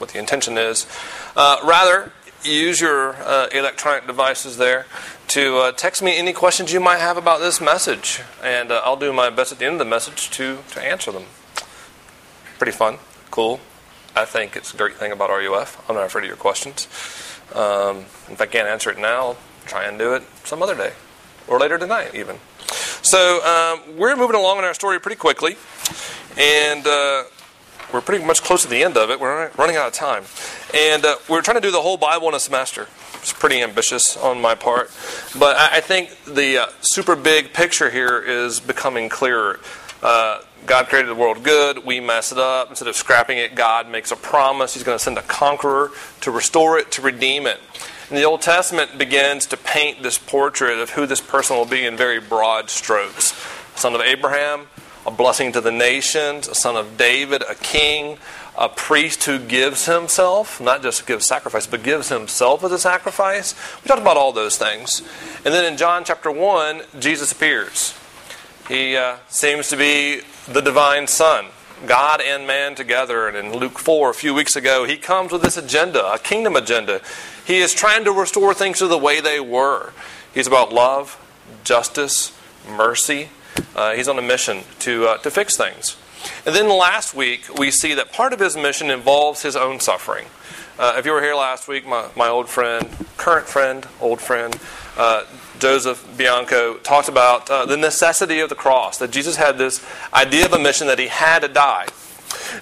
what the intention is. Rather, use your electronic devices there to text me any questions you might have about this message, and I'll do my best at the end of the message to answer them. Pretty fun, cool. I think it's a great thing about RUF. I'm not afraid of your questions. If I can't answer it now, I'll try and do it some other day or later tonight even. So we're moving along in our story pretty quickly, and we're pretty much close to the end of it. We're running out of time. And we're trying to do the whole Bible in a semester. It's pretty ambitious on my part. But I think the super big picture here is becoming clearer. God created the world good. We mess it up. Instead of scrapping it, God makes a promise. He's going to send a conqueror to restore it, to redeem it. And the Old Testament begins to paint this portrait of who this person will be in very broad strokes. Son of Abraham, a blessing to the nations, a son of David, a king, a priest who gives himself, not just gives sacrifice, but gives himself as a sacrifice. We talked about all those things. And then in John chapter 1, Jesus appears. He seems to be the divine son, God and man together. And in Luke 4, a few weeks ago, he comes with this agenda, a kingdom agenda. He is trying to restore things to the way they were. He's about love, justice, mercy. He's on a mission to fix things. And then last week, we see that part of his mission involves his own suffering. If you were here last week, my old friend, current friend, old friend, Joseph Bianco, talked about the necessity of the cross, that Jesus had this idea of a mission that he had to die.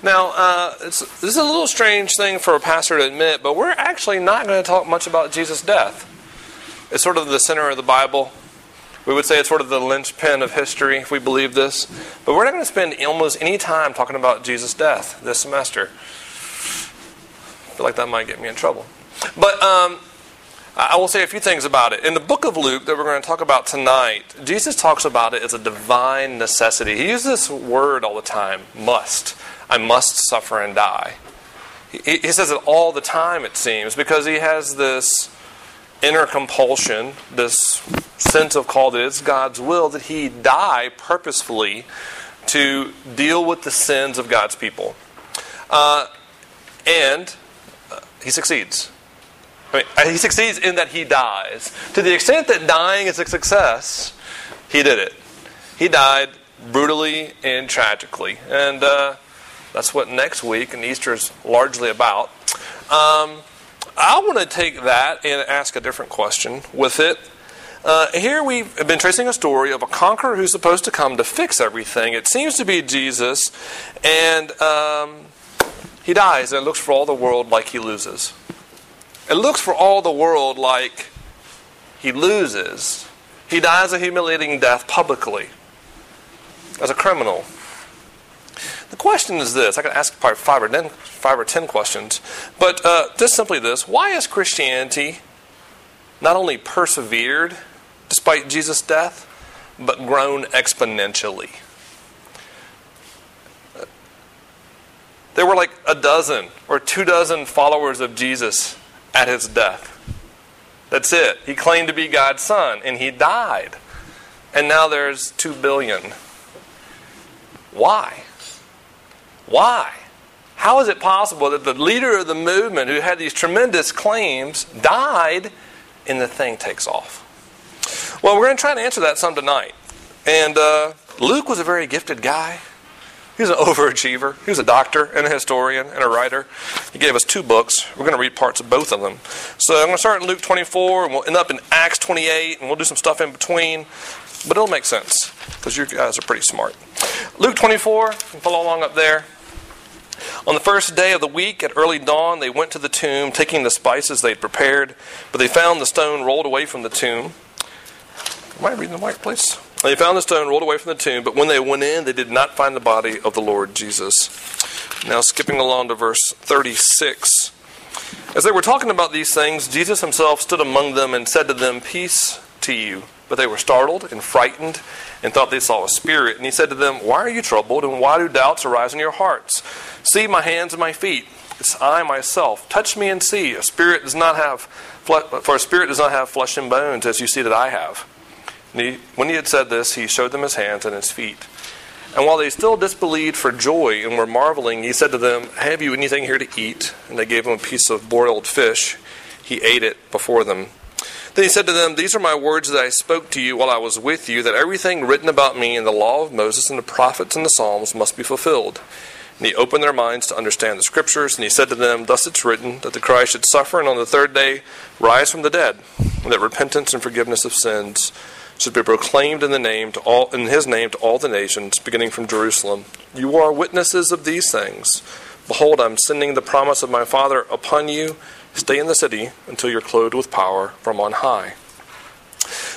Now, this is a little strange thing for a pastor to admit, but we're actually not going to talk much about Jesus' death. It's sort of the center of the Bible. We would say it's sort of the linchpin of history if we believe this. But we're not going to spend almost any time talking about Jesus' death this semester. I feel like that might get me in trouble. But I will say a few things about it. In the book of Luke that we're going to talk about tonight, Jesus talks about it as a divine necessity. He uses this word all the time, must. I must suffer and die. He says it all the time, it seems, because he has this inner compulsion, this sense of call that it's God's will that he die purposefully to deal with the sins of God's people. And he succeeds. I mean, he succeeds in that he dies. To the extent that dying is a success, he did it. He died brutally and tragically. And that's what next week and Easter is largely about. I want to take that and ask a different question with it. Here we've been tracing a story of a conqueror who's supposed to come to fix everything. It seems to be Jesus, and he dies, and it looks for all the world like he loses. It looks for all the world like he loses. He dies a humiliating death publicly as a criminal. The question is this. I could ask probably 5 or 10 questions. But just simply this. Why has Christianity not only persevered despite Jesus' death, but grown exponentially? There were like 12 or 24 followers of Jesus at his death. That's it. He claimed to be God's son, and he died. And now there's 2 billion. Why? Why? How is it possible that the leader of the movement who had these tremendous claims died and the thing takes off? Well, we're going to try to answer that some tonight. And Luke was a very gifted guy. He was an overachiever. He was a doctor and a historian and a writer. He gave us 2 books. We're going to read parts of both of them. So I'm going to start in Luke 24, and we'll end up in Acts 28, and we'll do some stuff in between. But it'll make sense because you guys are pretty smart. Luke 24, you can follow along up there. On the first day of the week at early dawn, they went to the tomb, taking the spices they had prepared, but they found the stone rolled away from the tomb. Am I reading the right place? They found the stone rolled away from the tomb, but when they went in, they did not find the body of the Lord Jesus. Now skipping along to verse 36. As they were talking about these things, Jesus himself stood among them and said to them, "Peace to you." But they were startled and frightened and thought they saw a spirit. And he said to them, "Why are you troubled, and why do doubts arise in your hearts? See my hands and my feet. It's I myself. Touch me and see. A spirit does not have flesh and bones, as you see that I have." And when he had said this, he showed them his hands and his feet. And while they still disbelieved for joy and were marveling, he said to them, "Have you anything here to eat?" And they gave him a piece of broiled fish. He ate it before them. Then he said to them, "These are my words that I spoke to you while I was with you, that everything written about me in the law of Moses and the prophets and the Psalms must be fulfilled." And he opened their minds to understand the Scriptures, and he said to them, "Thus it's written, that the Christ should suffer, and on the third day rise from the dead, and that repentance and forgiveness of sins should be proclaimed in his name to all the nations, beginning from Jerusalem. You are witnesses of these things. Behold, I'm sending the promise of my Father upon you. Stay in the city until you're clothed with power from on high."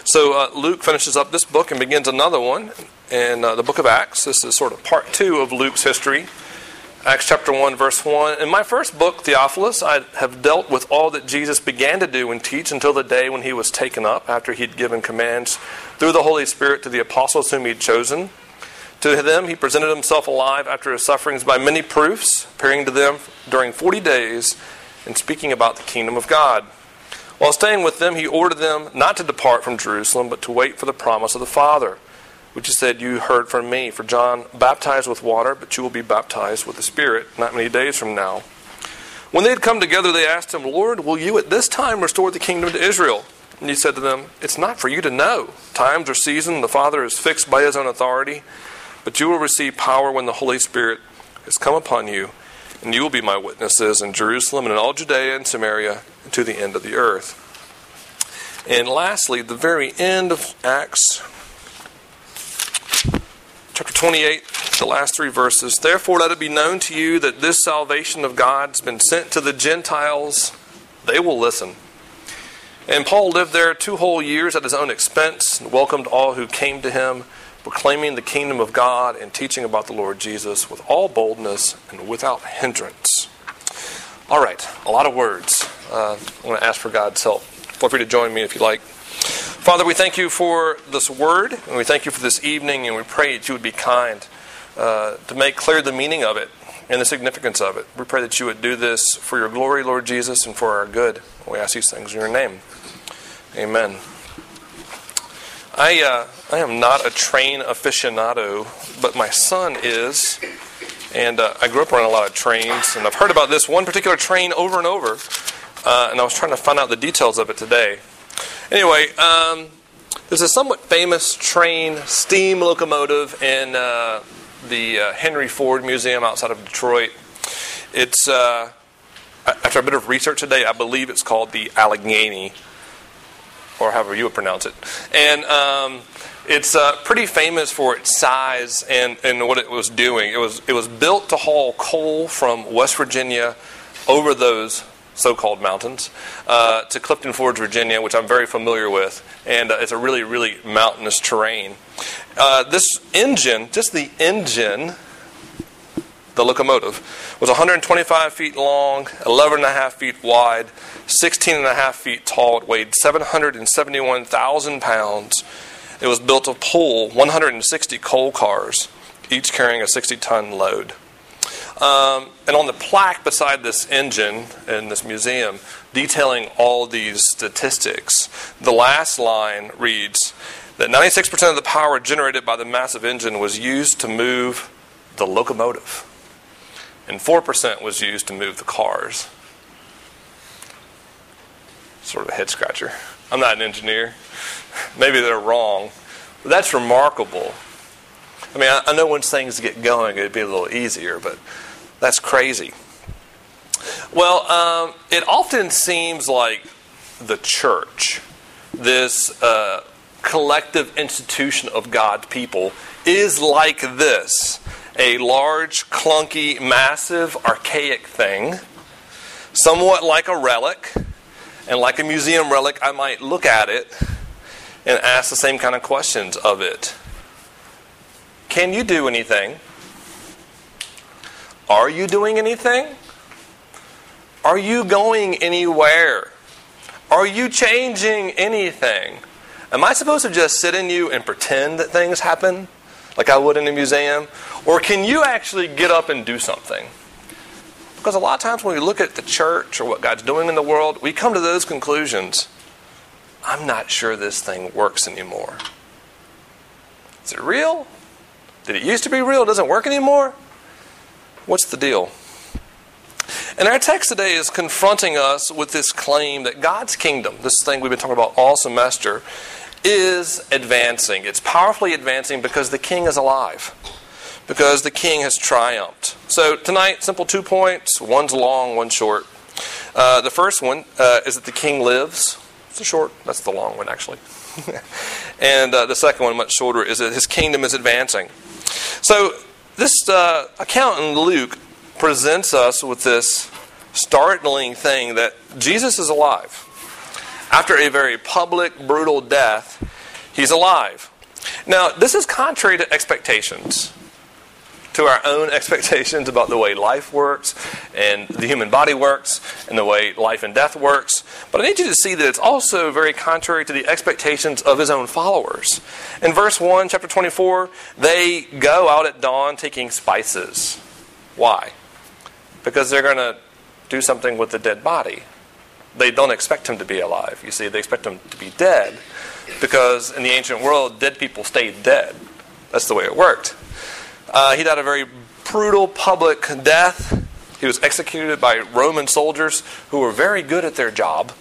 So Luke finishes up this book and begins another one in the book of Acts. This is sort of part two of Luke's history. Acts chapter 1, verse 1. In my first book, Theophilus, I have dealt with all that Jesus began to do and teach until the day when he was taken up, after he had given commands through the Holy Spirit to the apostles whom he had chosen. To them he presented himself alive after his sufferings by many proofs, appearing to them during 40 days and speaking about the kingdom of God. While staying with them, he ordered them not to depart from Jerusalem, but to wait for the promise of the Father, which he said, "You heard from me, for John baptized with water, but you will be baptized with the Spirit not many days from now." When they had come together, they asked him, "Lord, will you at this time restore the kingdom to Israel?" And he said to them, "It's not for you to know times or seasons the Father is fixed by his own authority, but you will receive power when the Holy Spirit has come upon you, and you will be my witnesses in Jerusalem and in all Judea and Samaria and to the end of the earth." And lastly, the very end of Acts chapter 28, the last three verses. "Therefore let it be known to you that this salvation of God has been sent to the Gentiles. They will listen." And Paul lived there 2 whole years at his own expense and welcomed all who came to him, proclaiming the kingdom of God and teaching about the Lord Jesus with all boldness and without hindrance. All right, a lot of words. I'm going to ask for God's help. Feel free to join me if you like. Father, we thank you for this word, and we thank you for this evening, and we pray that you would be kind to make clear the meaning of it and the significance of it. We pray that you would do this for your glory, Lord Jesus, and for our good. We ask these things in your name. Amen. I am not a train aficionado, but my son is, and I grew up around a lot of trains, and I've heard about this one particular train over and over, and I was trying to find out the details of it today. Anyway, there's a somewhat famous train, steam locomotive in the Henry Ford Museum outside of Detroit. It's, after a bit of research today, I believe it's called the Allegheny, or however you would pronounce it. And it's pretty famous for its size and what it was doing. It was built to haul coal from West Virginia over those so-called mountains to Clifton Forge, Virginia, which I'm very familiar with. And it's a really, really mountainous terrain. This engine, just the engine, the locomotive, was 125 feet long, 11 and a half feet wide, 16 and a half feet tall. It weighed 771,000 pounds. It was built to pull 160 coal cars, each carrying a 60-ton load. And on the plaque beside this engine in this museum, detailing all these statistics, the last line reads that 96% of the power generated by the massive engine was used to move the locomotive, and 4% was used to move the cars. Sort of a head scratcher. I'm not an engineer. Maybe they're wrong. But that's remarkable. I mean, I know once things get going, it'd be a little easier, but that's crazy. Well, it often seems like the church, this collective institution of God's people, is like this: a large, clunky, massive, archaic thing, somewhat like a relic, and like a museum relic, I might look at it and ask the same kind of questions of it. Can you do anything? Are you doing anything? Are you going anywhere? Are you changing anything? Am I supposed to just sit in you and pretend that things happen, like I would in a museum? Or can you actually get up and do something? Because a lot of times when we look at the church or what God's doing in the world, we come to those conclusions. I'm not sure this thing works anymore. Is it real? Did it used to be real? It doesn't work anymore? What's the deal? And our text today is confronting us with this claim that God's kingdom, this thing we've been talking about all semester, is advancing. It's powerfully advancing because the king is alive. Because the king has triumphed. So tonight, simple 2 points. One's long, one's short. The first one is that the king lives. It's a short. That's the long one, actually. And the second one, much shorter, is that his kingdom is advancing. So this account in Luke presents us with this startling thing that Jesus is alive. After a very public, brutal death, he's alive. Now, this is contrary to expectations, to our own expectations about the way life works and the human body works and the way life and death works. But I need you to see that it's also very contrary to the expectations of his own followers. In verse 1, chapter 24, they go out at dawn taking spices. Why? Because they're going to do something with the dead body. They don't expect him to be alive. You see, they expect him to be dead because in the ancient world, dead people stayed dead. That's the way it worked. He died a very brutal public death. He was executed by Roman soldiers who were very good at their job.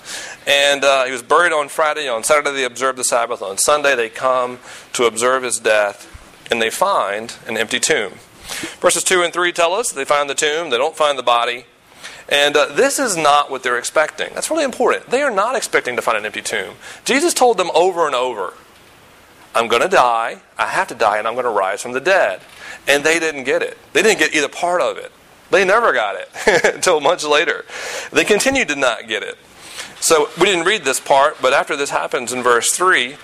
And he was buried on Friday. On Saturday, they observed the Sabbath. On Sunday, they come to observe his death, and they find an empty tomb. Verses 2 and 3 tell us they find the tomb. They don't find the body. And this is not what they're expecting. That's really important. They are not expecting to find an empty tomb. Jesus told them over and over, I'm going to die, I have to die, and I'm going to rise from the dead. And they didn't get it. They didn't get either part of it. They never got it until much later. They continued to not get it. So we didn't read this part, but after this happens in verse 3,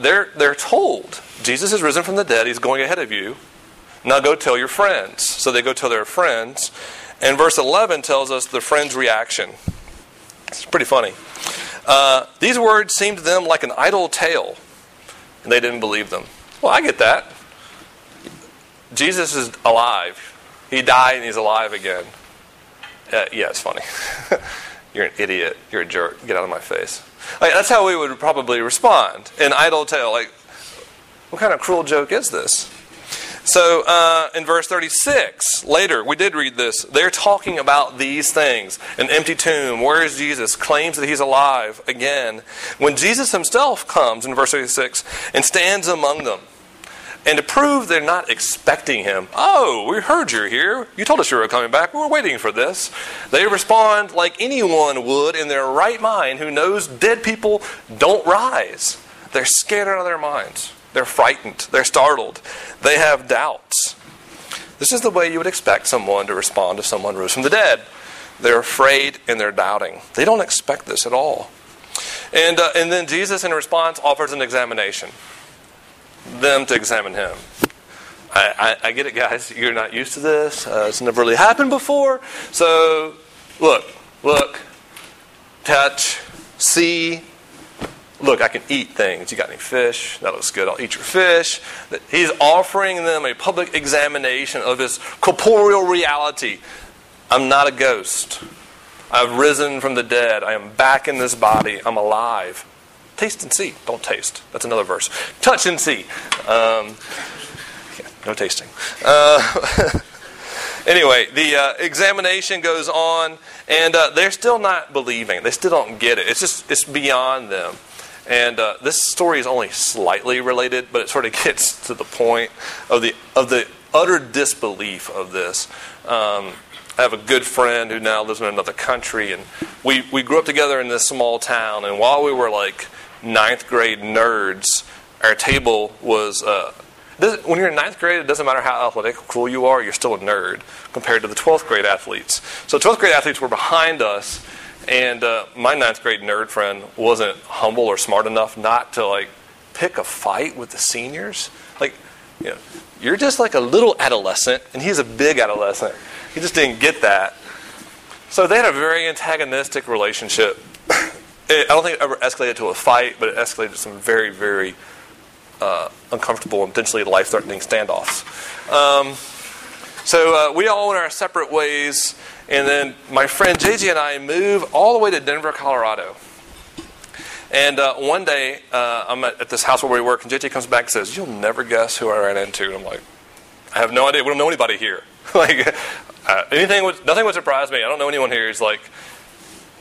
they're told, Jesus is risen from the dead, he's going ahead of you. Now go tell your friends. So they go tell their friends. And verse 11 tells us the friends' reaction. It's pretty funny. These words seemed to them like an idle tale. And they didn't believe them. Well, I get that. Jesus is alive. He died and he's alive again. Yeah, it's funny. You're an idiot. You're a jerk. Get out of my face. Like, that's how we would probably respond. An idle tale. Like, what kind of cruel joke is this? So, in verse 36, later, we did read this. They're talking about these things. An empty tomb. Where is Jesus? Claims that he's alive again. When Jesus himself comes, in verse 36, and stands among them. And to prove they're not expecting him. Oh, we heard you're here. You told us you were coming back. We were waiting for this. They respond like anyone would in their right mind who knows dead people don't rise. They're scared out of their minds. They're frightened. They're startled. They have doubts. This is the way you would expect someone to respond if someone rose from the dead. They're afraid and they're doubting. They don't expect this at all. And then Jesus, in response, offers an examination. Them to examine him. I get it, guys. You're not used to this. It's never really happened before. So, look, touch, see. Look, I can eat things. You got any fish? That looks good. I'll eat your fish. He's offering them a public examination of his corporeal reality. I'm not a ghost. I've risen from the dead. I am back in this body. I'm alive. Taste and see. Don't taste. That's another verse. Touch and see. No tasting. Anyway, the examination goes on, and they're still not believing. They still don't get it. It's beyond them. And this story is only slightly related, but it sort of gets to the point of the utter disbelief of this. I have a good friend who now lives in another country, and we grew up together in this small town. And while we were like ninth grade nerds, our table was. When you're in ninth grade, it doesn't matter how athletic or cool you are, you're still a nerd compared to the 12th grade athletes. So 12th grade athletes were behind us. And my ninth grade nerd friend wasn't humble or smart enough not to like pick a fight with the seniors. Like, you know, you're just like a little adolescent, and he's a big adolescent. He just didn't get that. So they had a very antagonistic relationship. I don't think it ever escalated to a fight, but it escalated to some very, very uncomfortable and potentially life-threatening standoffs. So we all went our separate ways. And then my friend JJ and I move all the way to Denver, Colorado. And one day, I'm at this house where we work, and JJ comes back and says, you'll never guess who I ran into. And I'm like, I have no idea. We don't know anybody here. Nothing would surprise me. I don't know anyone here who's like,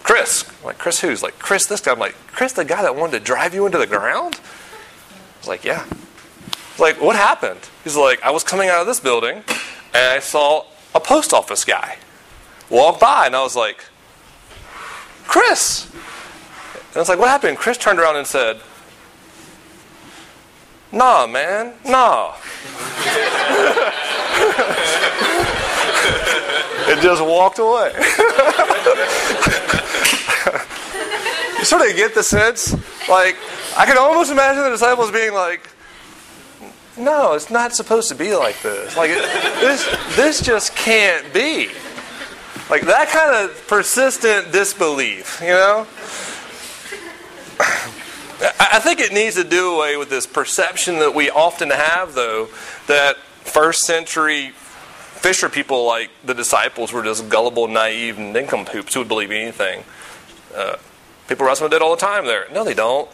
Chris. I'm like, Chris who's? Like, Chris this guy. I'm like, Chris the guy that wanted to drive you into the ground? I was like, yeah. Like, what happened? He's like, I was coming out of this building, and I saw a post office guy walk by, and I was like, Chris. And I was like, what happened? Chris turned around and said, nah, man, nah. It just walked away. You sort of get the sense, like, I can almost imagine the disciples being like, no, it's not supposed to be like this. Like, this just can't be. Like, that kind of persistent disbelief, you know? I think it needs to do away with this perception that we often have, though, that first century fisher people like the disciples were just gullible, naive, and nincompoops who would believe anything. People around them did all the time there. No, they don't.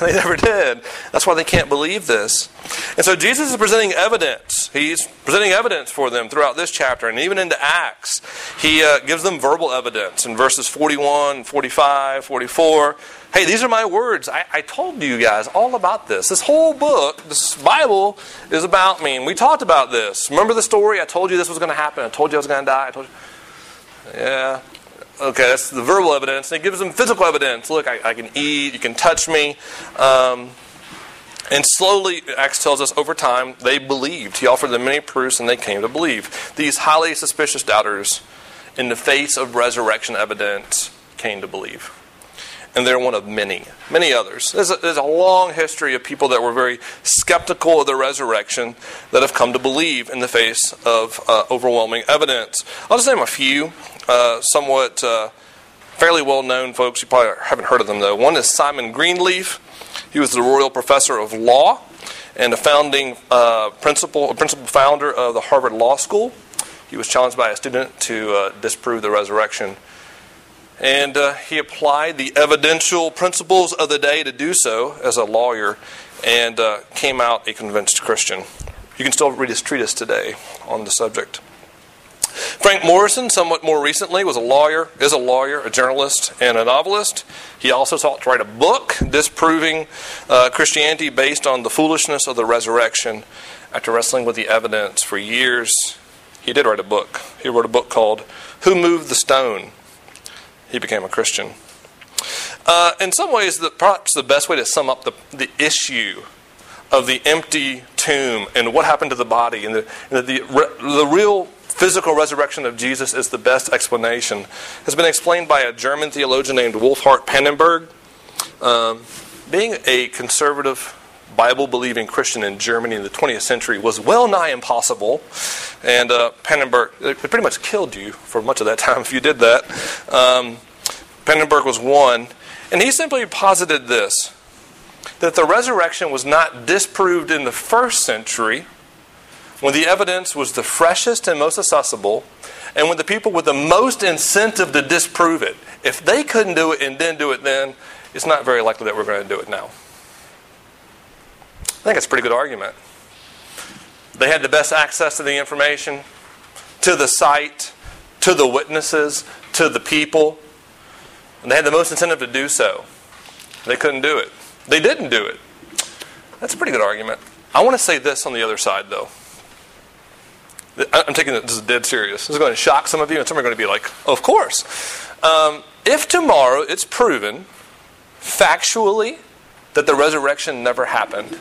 They never did. That's why they can't believe this. And so Jesus is presenting evidence. He's presenting evidence for them throughout this chapter and even into Acts. He gives them verbal evidence in verses 41, 45, 44. Hey, these are my words. I told you guys all about this. This whole book, this Bible, is about me. And we talked about this. Remember the story? I told you this was going to happen. I told you I was going to die. I told you. Yeah. Okay, that's the verbal evidence. And it gives them physical evidence. Look, I can eat. You can touch me. And slowly, Acts tells us, over time, they believed. He offered them many proofs, and they came to believe. These highly suspicious doubters, in the face of resurrection evidence, came to believe. And they're one of many, many others. There's a long history of people that were very skeptical of the resurrection that have come to believe in the face of overwhelming evidence. I'll just name a few fairly well-known folks. You probably haven't heard of them, though. One is Simon Greenleaf. He was the Royal Professor of Law and a founding principal founder of the Harvard Law School. He was challenged by a student to disprove the resurrection. And he applied the evidential principles of the day to do so as a lawyer and came out a convinced Christian. You can still read his treatise today on the subject. Frank Morrison, somewhat more recently, is a lawyer, a journalist, and a novelist. He also sought to write a book disproving Christianity based on the foolishness of the resurrection. After wrestling with the evidence for years, he did write a book. He wrote a book called Who Moved the Stone? He became a Christian. In some ways, perhaps the best way to sum up the issue of the empty tomb and what happened to the body and the real physical resurrection of Jesus is the best explanation. It's been explained by a German theologian named Wolfhart Pannenberg. Being a conservative, Bible-believing Christian in Germany in the 20th century was well nigh impossible. And Pannenberg, they pretty much killed you for much of that time if you did that. Pannenberg was one. And he simply posited this, that the resurrection was not disproved in the first century when the evidence was the freshest and most accessible and when the people with the most incentive to disprove it. If they couldn't do it and didn't do it then, it's not very likely that we're going to do it now. I think it's a pretty good argument. They had the best access to the information, to the site, to the witnesses, to the people. And they had the most incentive to do so. They couldn't do it. They didn't do it. That's a pretty good argument. I want to say this on the other side, though. I'm taking this dead serious. This is going to shock some of you, and some are going to be like, of course. If tomorrow it's proven factually that the resurrection never happened,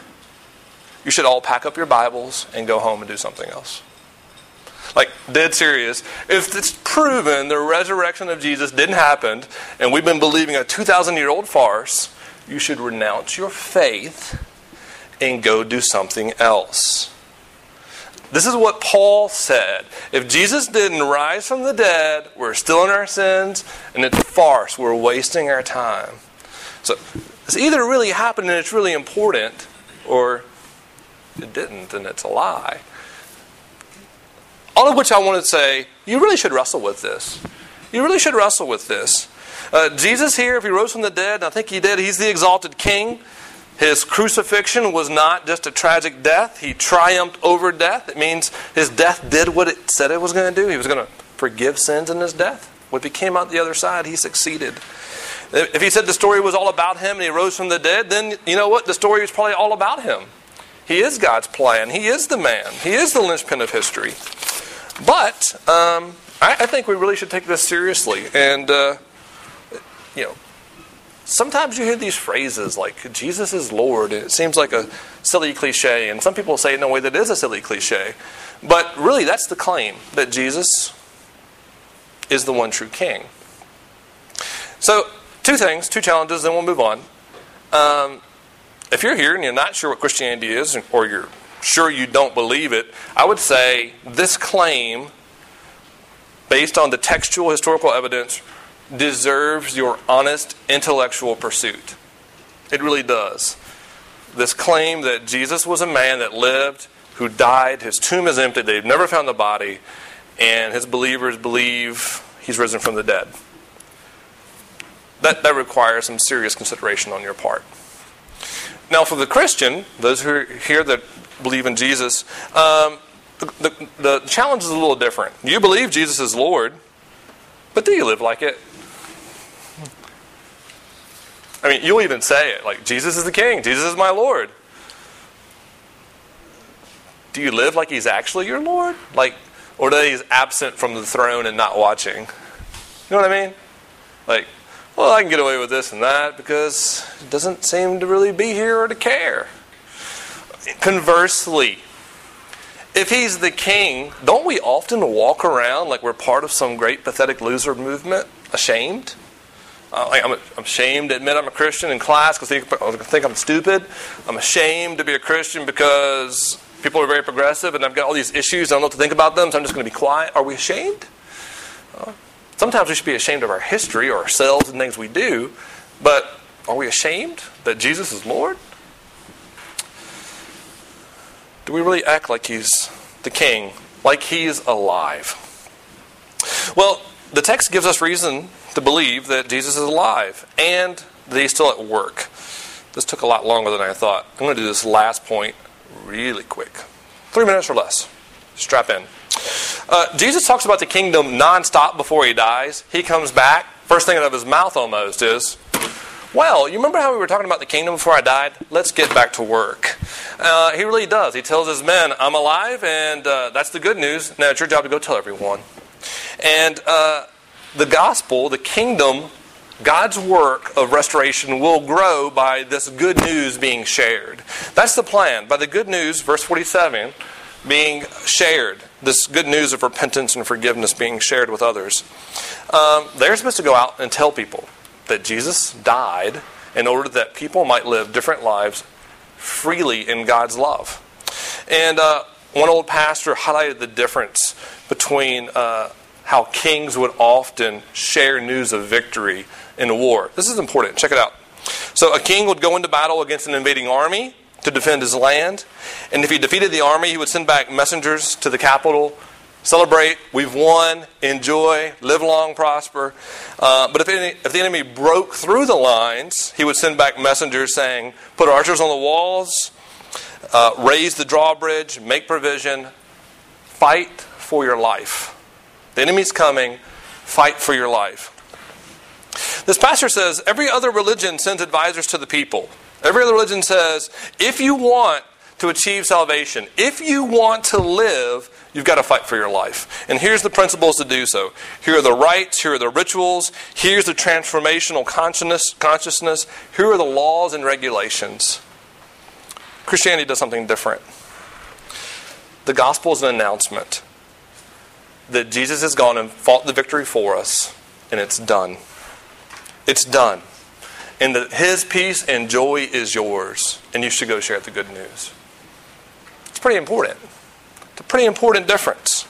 you should all pack up your Bibles and go home and do something else. Like, dead serious. If it's proven the resurrection of Jesus didn't happen, and we've been believing a 2,000-year-old farce, you should renounce your faith and go do something else. This is what Paul said. If Jesus didn't rise from the dead, we're still in our sins, and it's a farce. We're wasting our time. So, it's either really happened and it's really important, or it didn't, and it's a lie. All of which I want to say, you really should wrestle with this. You really should wrestle with this. Jesus here, if he rose from the dead, and I think he did, he's the exalted king. His crucifixion was not just a tragic death. He triumphed over death. It means his death did what it said it was going to do. He was going to forgive sins in his death. When he came out the other side, he succeeded. If he said the story was all about him and he rose from the dead, then you know what? The story was probably all about him. He is God's plan. He is the man. He is the linchpin of history. But I think we really should take this seriously. And, you know, sometimes you hear these phrases like, Jesus is Lord, and it seems like a silly cliche. And some people say, no, wait, that is a silly cliche. But really, that's the claim, that Jesus is the one true king. So, two things, two challenges, then we'll move on. If you're here and you're not sure what Christianity is, or you're sure you don't believe it, I would say this claim, based on the textual historical evidence, deserves your honest intellectual pursuit. It really does. This claim that Jesus was a man that lived, who died, his tomb is empty, they've never found the body, and his believers believe he's risen from the dead. That requires some serious consideration on your part. Now for the Christian, those who are here that believe in Jesus, the challenge is a little different. You believe Jesus is Lord, but do you live like it? I mean, you'll even say it, like, Jesus is the King, Jesus is my Lord. Do you live like he's actually your Lord? Like, or that he's absent from the throne and not watching? You know what I mean? Like, well, I can get away with this and that because he doesn't seem to really be here or to care. Conversely, if he's the king, don't we often walk around like we're part of some great pathetic loser movement, ashamed? I'm ashamed to admit I'm a Christian in class because people think I'm stupid. I'm ashamed to be a Christian because people are very progressive and I've got all these issues. I don't know what to think about them, so I'm just going to be quiet. Are we ashamed? Sometimes we should be ashamed of our history or ourselves and things we do, but are we ashamed that Jesus is Lord? Do we really act like he's the king, like he's alive? Well, the text gives us reason to believe that Jesus is alive and that he's still at work. This took a lot longer than I thought. I'm going to do this last point really quick. 3 minutes or less. Strap in. Jesus talks about the kingdom nonstop before he dies. He comes back. First thing out of his mouth almost is, well, you remember how we were talking about the kingdom before I died? Let's get back to work. He really does. He tells his men, I'm alive, and that's the good news. Now it's your job to go tell everyone. And the gospel, the kingdom, God's work of restoration will grow by this good news being shared. That's the plan. By the good news, verse 47, being shared. This good news of repentance and forgiveness being shared with others. They're supposed to go out and tell people that Jesus died in order that people might live different lives freely in God's love. And one old pastor highlighted the difference between how kings would often share news of victory in war. This is important. Check it out. So a king would go into battle against an invading army to defend his land. And if he defeated the army, he would send back messengers to the capital. Celebrate, we've won, enjoy, live long, prosper. But if the enemy broke through the lines, he would send back messengers saying, put archers on the walls, raise the drawbridge, make provision, fight for your life. The enemy's coming, fight for your life. This pastor says, every other religion sends advisors to the people. Every other religion says, if you want to achieve salvation, if you want to live, you've got to fight for your life. And here's the principles to do so. Here are the rites, here are the rituals, here's the transformational consciousness, here are the laws and regulations. Christianity does something different. The gospel is an announcement that Jesus has gone and fought the victory for us, and it's done. It's done. And that his peace and joy is yours. And you should go share the good news. It's pretty important. It's a pretty important difference.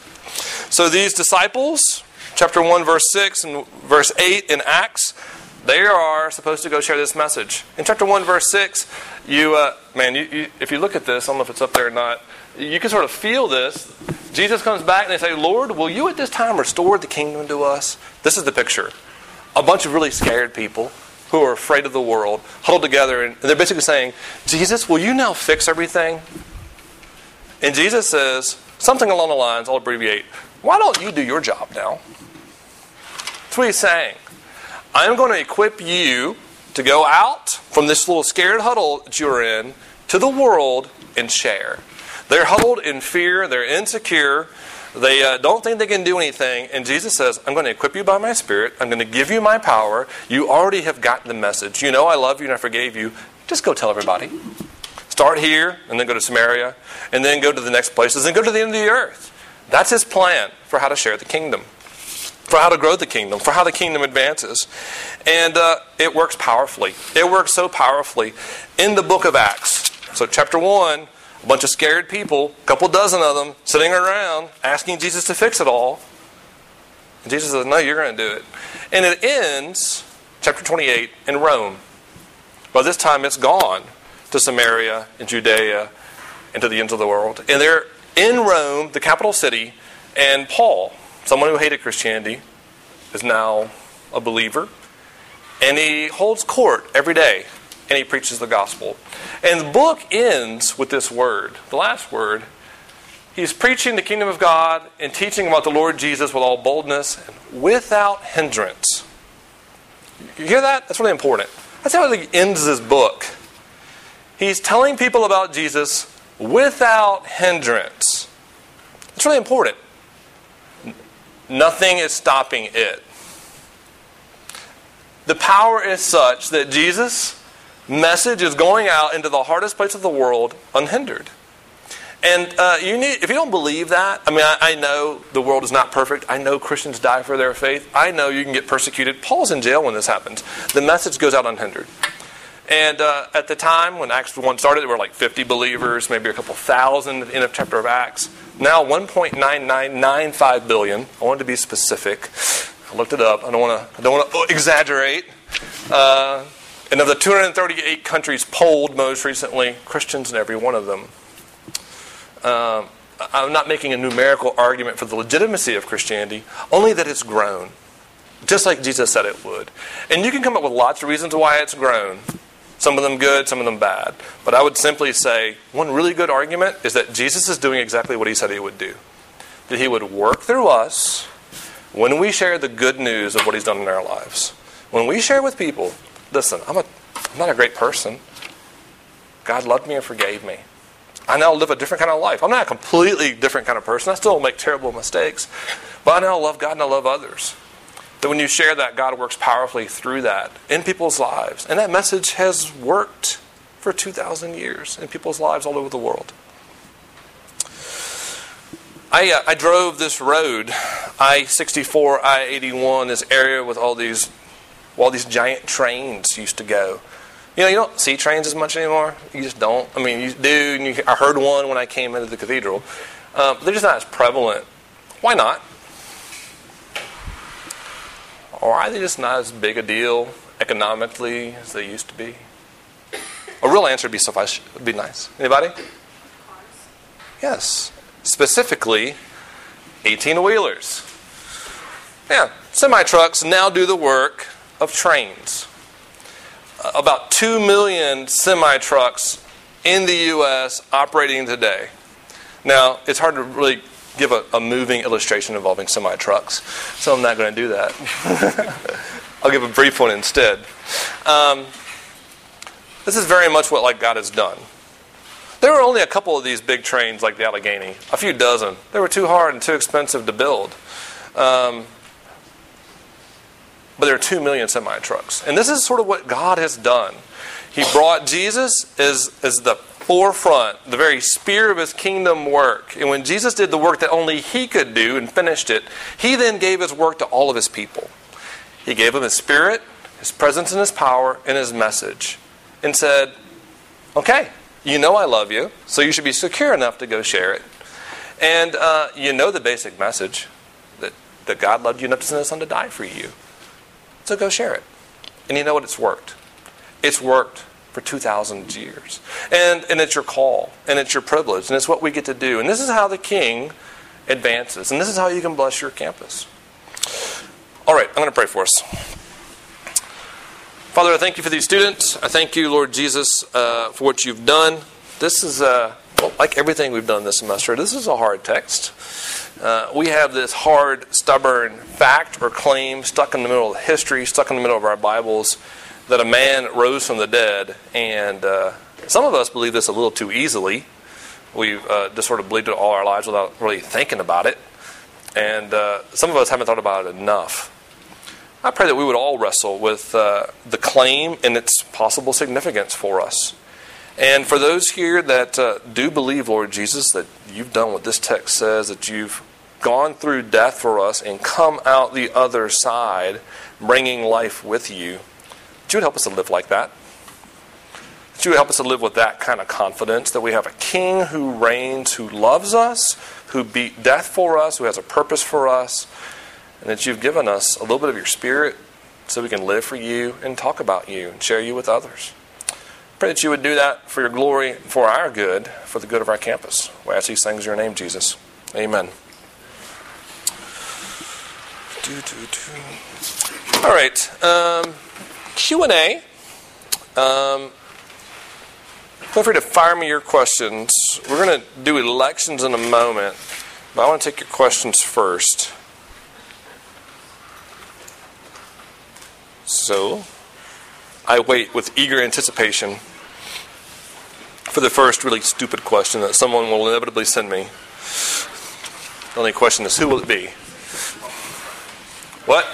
So these disciples, chapter 1, verse 6 and verse 8 in Acts, they are supposed to go share this message. In chapter 1, verse 6, you, if you look at this, I don't know if it's up there or not, you can sort of feel this. Jesus comes back and they say, Lord, will you at this time restore the kingdom to us? This is the picture. A bunch of really scared people. who are afraid of the world, huddled together, and they're basically saying, Jesus, will you now fix everything? And Jesus says something along the lines, I'll abbreviate, why don't you do your job now? That's what he's saying. I'm going to equip you to go out from this little scared huddle that you're in to the world and share. They're huddled in fear. They're insecure. They don't think they can do anything. And Jesus says, I'm going to equip you by my Spirit. I'm going to give you my power. You already have gotten the message. You know I love you and I forgave you. Just go tell everybody. Start here and then go to Samaria and then go to the next places and go to the end of the earth. That's his plan for how to share the kingdom, for how to grow the kingdom, for how the kingdom advances. And it works powerfully. It works so powerfully in the book of Acts. So chapter 1, a bunch of scared people, a couple dozen of them, sitting around asking Jesus to fix it all. And Jesus says, no, you're going to do it. And it ends, chapter 28, in Rome. By this time it's gone to Samaria and Judea and to the ends of the world. And they're in Rome, the capital city, and Paul, someone who hated Christianity, is now a believer. And he holds court every day. And he preaches the gospel. And the book ends with this word, the last word. He's preaching the kingdom of God and teaching about the Lord Jesus with all boldness and without hindrance. You hear that? That's really important. That's how he ends this book. He's telling people about Jesus without hindrance. It's really important. Nothing is stopping it. The power is such that Jesus' message is going out into the hardest place of the world unhindered. And if you don't believe that, I know the world is not perfect. I know Christians die for their faith. I know you can get persecuted. Paul's in jail when this happens. The message goes out unhindered. And at the time when Acts 1 started, there were like 50 believers, maybe a couple thousand at the end of chapter of Acts. Now 1.9995 billion. I wanted to be specific. I looked it up. I don't want to exaggerate. And of the 238 countries polled most recently, Christians in every one of them. I'm not making a numerical argument for the legitimacy of Christianity, only that it's grown, just like Jesus said it would. And you can come up with lots of reasons why it's grown, some of them good, some of them bad. But I would simply say one really good argument is that Jesus is doing exactly what he said he would do, that he would work through us when we share the good news of what he's done in our lives. When we share with people, listen, I'm not a great person. God loved me and forgave me. I now live a different kind of life. I'm not a completely different kind of person. I still make terrible mistakes. But I now love God and I love others. That when you share that, God works powerfully through that in people's lives. And that message has worked for 2,000 years in people's lives all over the world. I drove this road, I-64, I-81, this area with all these giant trains used to go. You know, you don't see trains as much anymore. You just don't. I mean, you do. And I heard one when I came into the cathedral. They're just not as prevalent. Why not? Or are they just not as big a deal economically as they used to be? A real answer would be suffice. Would be nice. Anybody? Yes. Specifically, 18-wheelers. Yeah, semi-trucks now do the work of trains. About 2 million semi-trucks in the U.S. operating today. Now, it's hard to really give a moving illustration involving semi-trucks, so I'm not going to do that. I'll give a brief one instead. This is very much what God has done. There were only a couple of these big trains like the Allegheny, a few dozen. They were too hard and too expensive to build. But there are 2 million semi-trucks. And this is sort of what God has done. He brought Jesus as the forefront, the very spear of his kingdom work. And when Jesus did the work that only he could do and finished it, he then gave his work to all of his people. He gave them his Spirit, his presence and his power, and his message. And said, okay, you know I love you, so you should be secure enough to go share it. And you know the basic message, that God loved you enough to send his son to die for you. So go share it. And you know what? It's worked. It's worked for 2,000 years. And it's your call. And it's your privilege. And it's what we get to do. And this is how the King advances. And this is how you can bless your campus. All right, I'm going to pray for us. Father, I thank you for these students. I thank you, Lord Jesus, for what you've done. This is, like everything we've done this semester, this is a hard text. We have this hard, stubborn fact or claim stuck in the middle of history, stuck in the middle of our Bibles, that a man rose from the dead. And some of us believe this a little too easily. We've just sort of believed it all our lives without really thinking about it. And some of us haven't thought about it enough. I pray that we would all wrestle with the claim and its possible significance for us. And for those here that do believe, Lord Jesus, that you've done what this text says, that you've gone through death for us and come out the other side, bringing life with you, that you would help us to live like that. That you would help us to live with that kind of confidence, that we have a king who reigns, who loves us, who beat death for us, who has a purpose for us, and that you've given us a little bit of your spirit so we can live for you and talk about you and share you with others. Pray that you would do that for your glory, for our good, for the good of our campus. We ask these things in your name, Jesus. Amen. All right. Q&A. Feel free to fire me your questions. We're going to do elections in a moment, but I want to take your questions first. So, I wait with eager anticipation for the first really stupid question that someone will inevitably send me. The only question is, who will it be? What?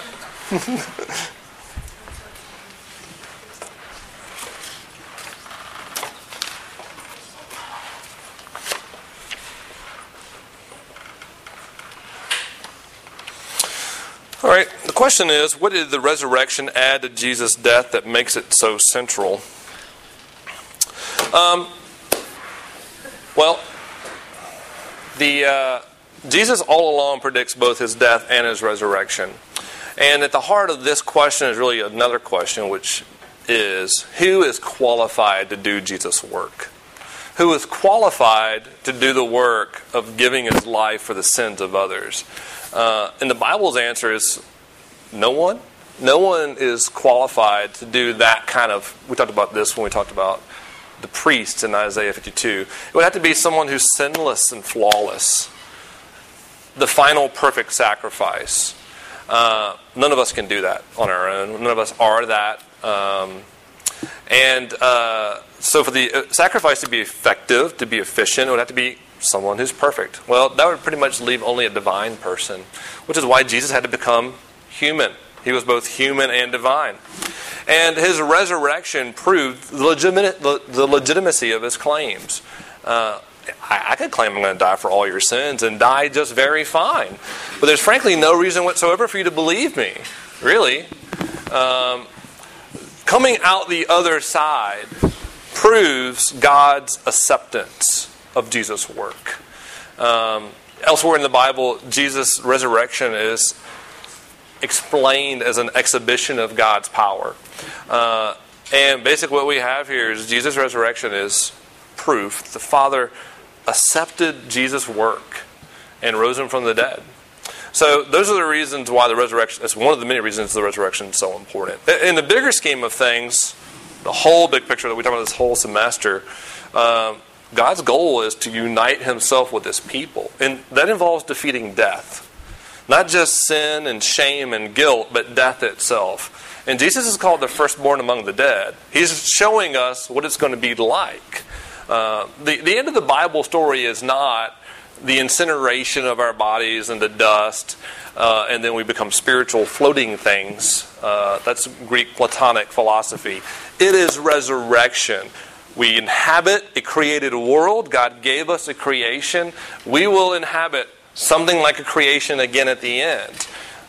All right, the question is, what did the resurrection add to Jesus' death that makes it so central? Jesus all along predicts both his death and his resurrection. And at the heart of this question is really another question, which is, who is qualified to do Jesus' work? Who is qualified to do the work of giving his life for the sins of others? And the Bible's answer is no one. No one is qualified to do that kind of... We talked about this when we talked about the priests in Isaiah 52. It would have to be someone who's sinless and flawless. The final perfect sacrifice. None of us can do that on our own. None of us are that. So for the sacrifice to be effective, to be efficient, it would have to be someone who's perfect. Well, that would pretty much leave only a divine person, which is why Jesus had to become human. He was both human and divine. And his resurrection proved the legitimacy of his claims. I could claim I'm going to die for all your sins and die just very fine. But there's frankly no reason whatsoever for you to believe me, really. Coming out the other side proves God's acceptance of Jesus' work. Elsewhere in the Bible, Jesus' resurrection is explained as an exhibition of God's power. And basically what we have here is Jesus' resurrection is proof. The Father accepted Jesus' work and rose him from the dead. So those are the reasons why the resurrection, it's one of the many reasons the resurrection is so important. In the bigger scheme of things, the whole big picture that we talk about this whole semester, God's goal is to unite himself with his people. And that involves defeating death. Not just sin and shame and guilt, but death itself. And Jesus is called the firstborn among the dead. He's showing us what it's going to be like. The end of the Bible story is not the incineration of our bodies and the dust, and then we become spiritual floating things. That's Greek Platonic philosophy. It is resurrection. We inhabit a created world. God gave us a creation. We will inhabit something like a creation again at the end.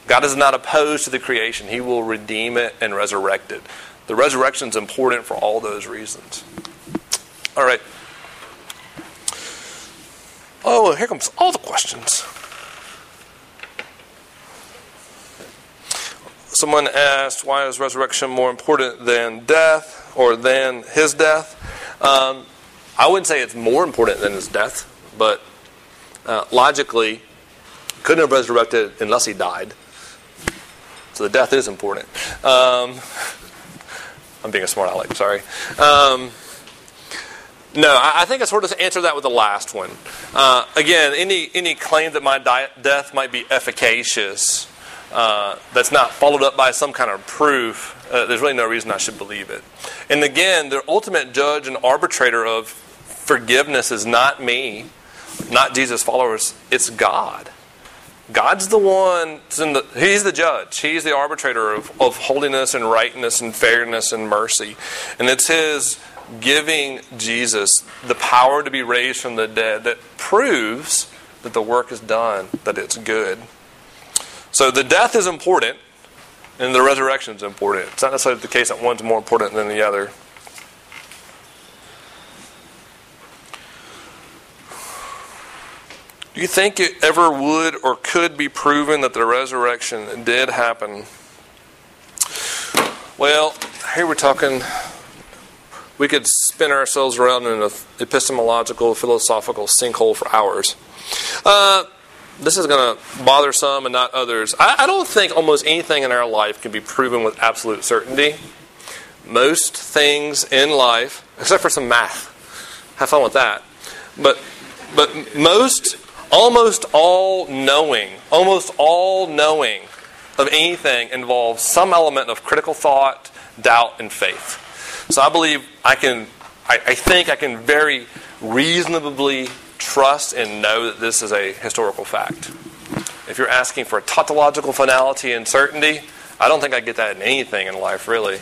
God is not opposed to the creation. He will redeem it and resurrect it. The resurrection is important for all those reasons. All right. Oh, here comes all the questions. Someone asked, why is resurrection more important than death or than his death? I wouldn't say it's more important than his death, but logically, couldn't have resurrected unless he died. So the death is important. I'm being a smart aleck, sorry. No, I think I sort of answered that with the last one. Again, any claim that my death might be efficacious that's not followed up by some kind of proof, there's really no reason I should believe it. And again, the ultimate judge and arbitrator of forgiveness is not me, not Jesus' followers, it's God. God's the one, He's the judge. He's the arbitrator of holiness and rightness and fairness and mercy. And it's His giving Jesus the power to be raised from the dead that proves that the work is done, that it's good. So the death is important and the resurrection is important. It's not necessarily the case that one's more important than the other. Do you think it ever would or could be proven that the resurrection did happen? Well, here we're talking, we could spin ourselves around in an epistemological, philosophical sinkhole for hours. This is going to bother some and not others. I don't think almost anything in our life can be proven with absolute certainty. Most things in life, except for some math. Have fun with that. But most... Almost all knowing of anything involves some element of critical thought, doubt, and faith. So I believe I think I can very reasonably trust and know that this is a historical fact. If you're asking for a tautological finality and certainty, I don't think I get that in anything in life, really.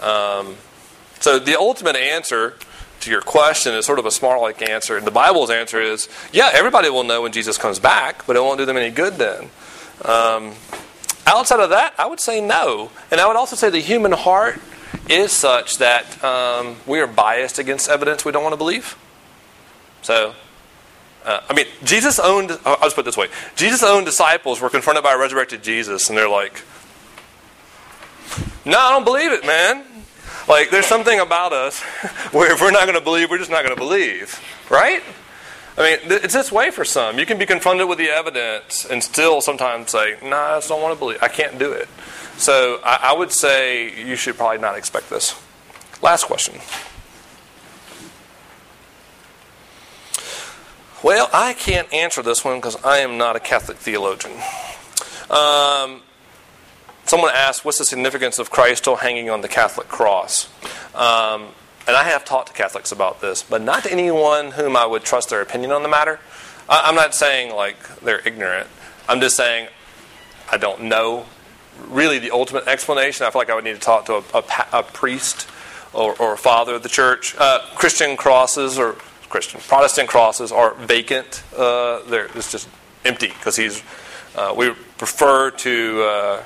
So the ultimate answer to your question is sort of a smart-like answer. The Bible's answer is, yeah, everybody will know when Jesus comes back, but it won't do them any good then. Outside of that, I would say no. And I would also say the human heart is such that we are biased against evidence we don't want to believe. So, I'll just put it this way. Jesus' own disciples were confronted by a resurrected Jesus, and they're like, no, I don't believe it, man. Like, there's something about us where if we're not going to believe, we're just not going to believe, right? I mean, it's this way for some. You can be confronted with the evidence and still sometimes say, I just don't want to believe. I can't do it. So I would say you should probably not expect this. Last question. Well, I can't answer this one because I am not a Catholic theologian. Someone asked, what's the significance of Christ still hanging on the Catholic cross? And I have talked to Catholics about this, but not to anyone whom I would trust their opinion on the matter. I'm not saying, they're ignorant. I'm just saying I don't know really the ultimate explanation. I feel like I would need to talk to a priest or a father of the church. Protestant crosses are vacant. It's just empty because we prefer to...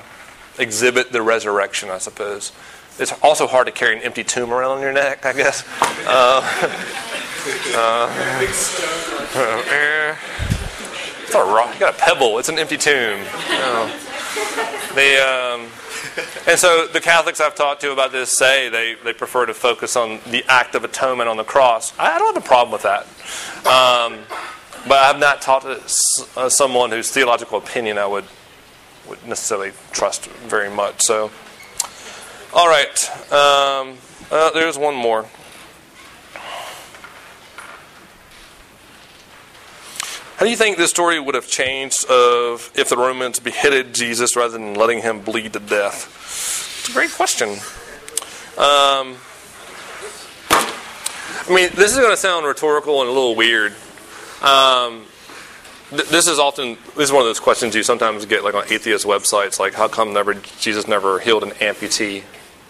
exhibit the resurrection, I suppose. It's also hard to carry an empty tomb around on your neck, I guess. It's a rock. You got a pebble. It's an empty tomb. And so the Catholics I've talked to about this say they prefer to focus on the act of atonement on the cross. I don't have a problem with that. But I've not talked to someone whose theological opinion I would necessarily trust very much. So, all right. There's one more. How do you think this story would have changed if the Romans beheaded Jesus rather than letting him bleed to death? It's a great question. This is going to sound rhetorical and a little weird. This is one of those questions you sometimes get on atheist websites, how come Jesus never healed an amputee?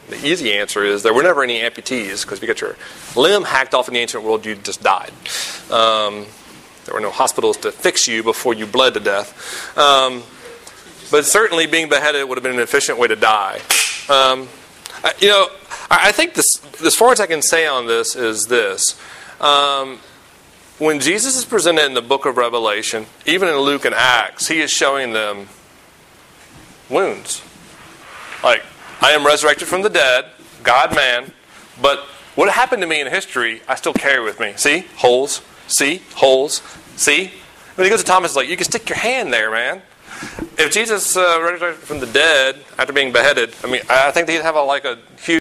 The easy answer is there were never any amputees, because if you got your limb hacked off in the ancient world, you just died. There were no hospitals to fix you before you bled to death. But certainly being beheaded would have been an efficient way to die. I think this, as far as I can say on this, is this. When Jesus is presented in the book of Revelation, even in Luke and Acts, he is showing them wounds. I am resurrected from the dead, God, man, but what happened to me in history, I still carry with me. See? Holes. See? Holes. See? When he goes to Thomas, it's you can stick your hand there, man. If Jesus resurrected from the dead after being beheaded, I think they'd have a huge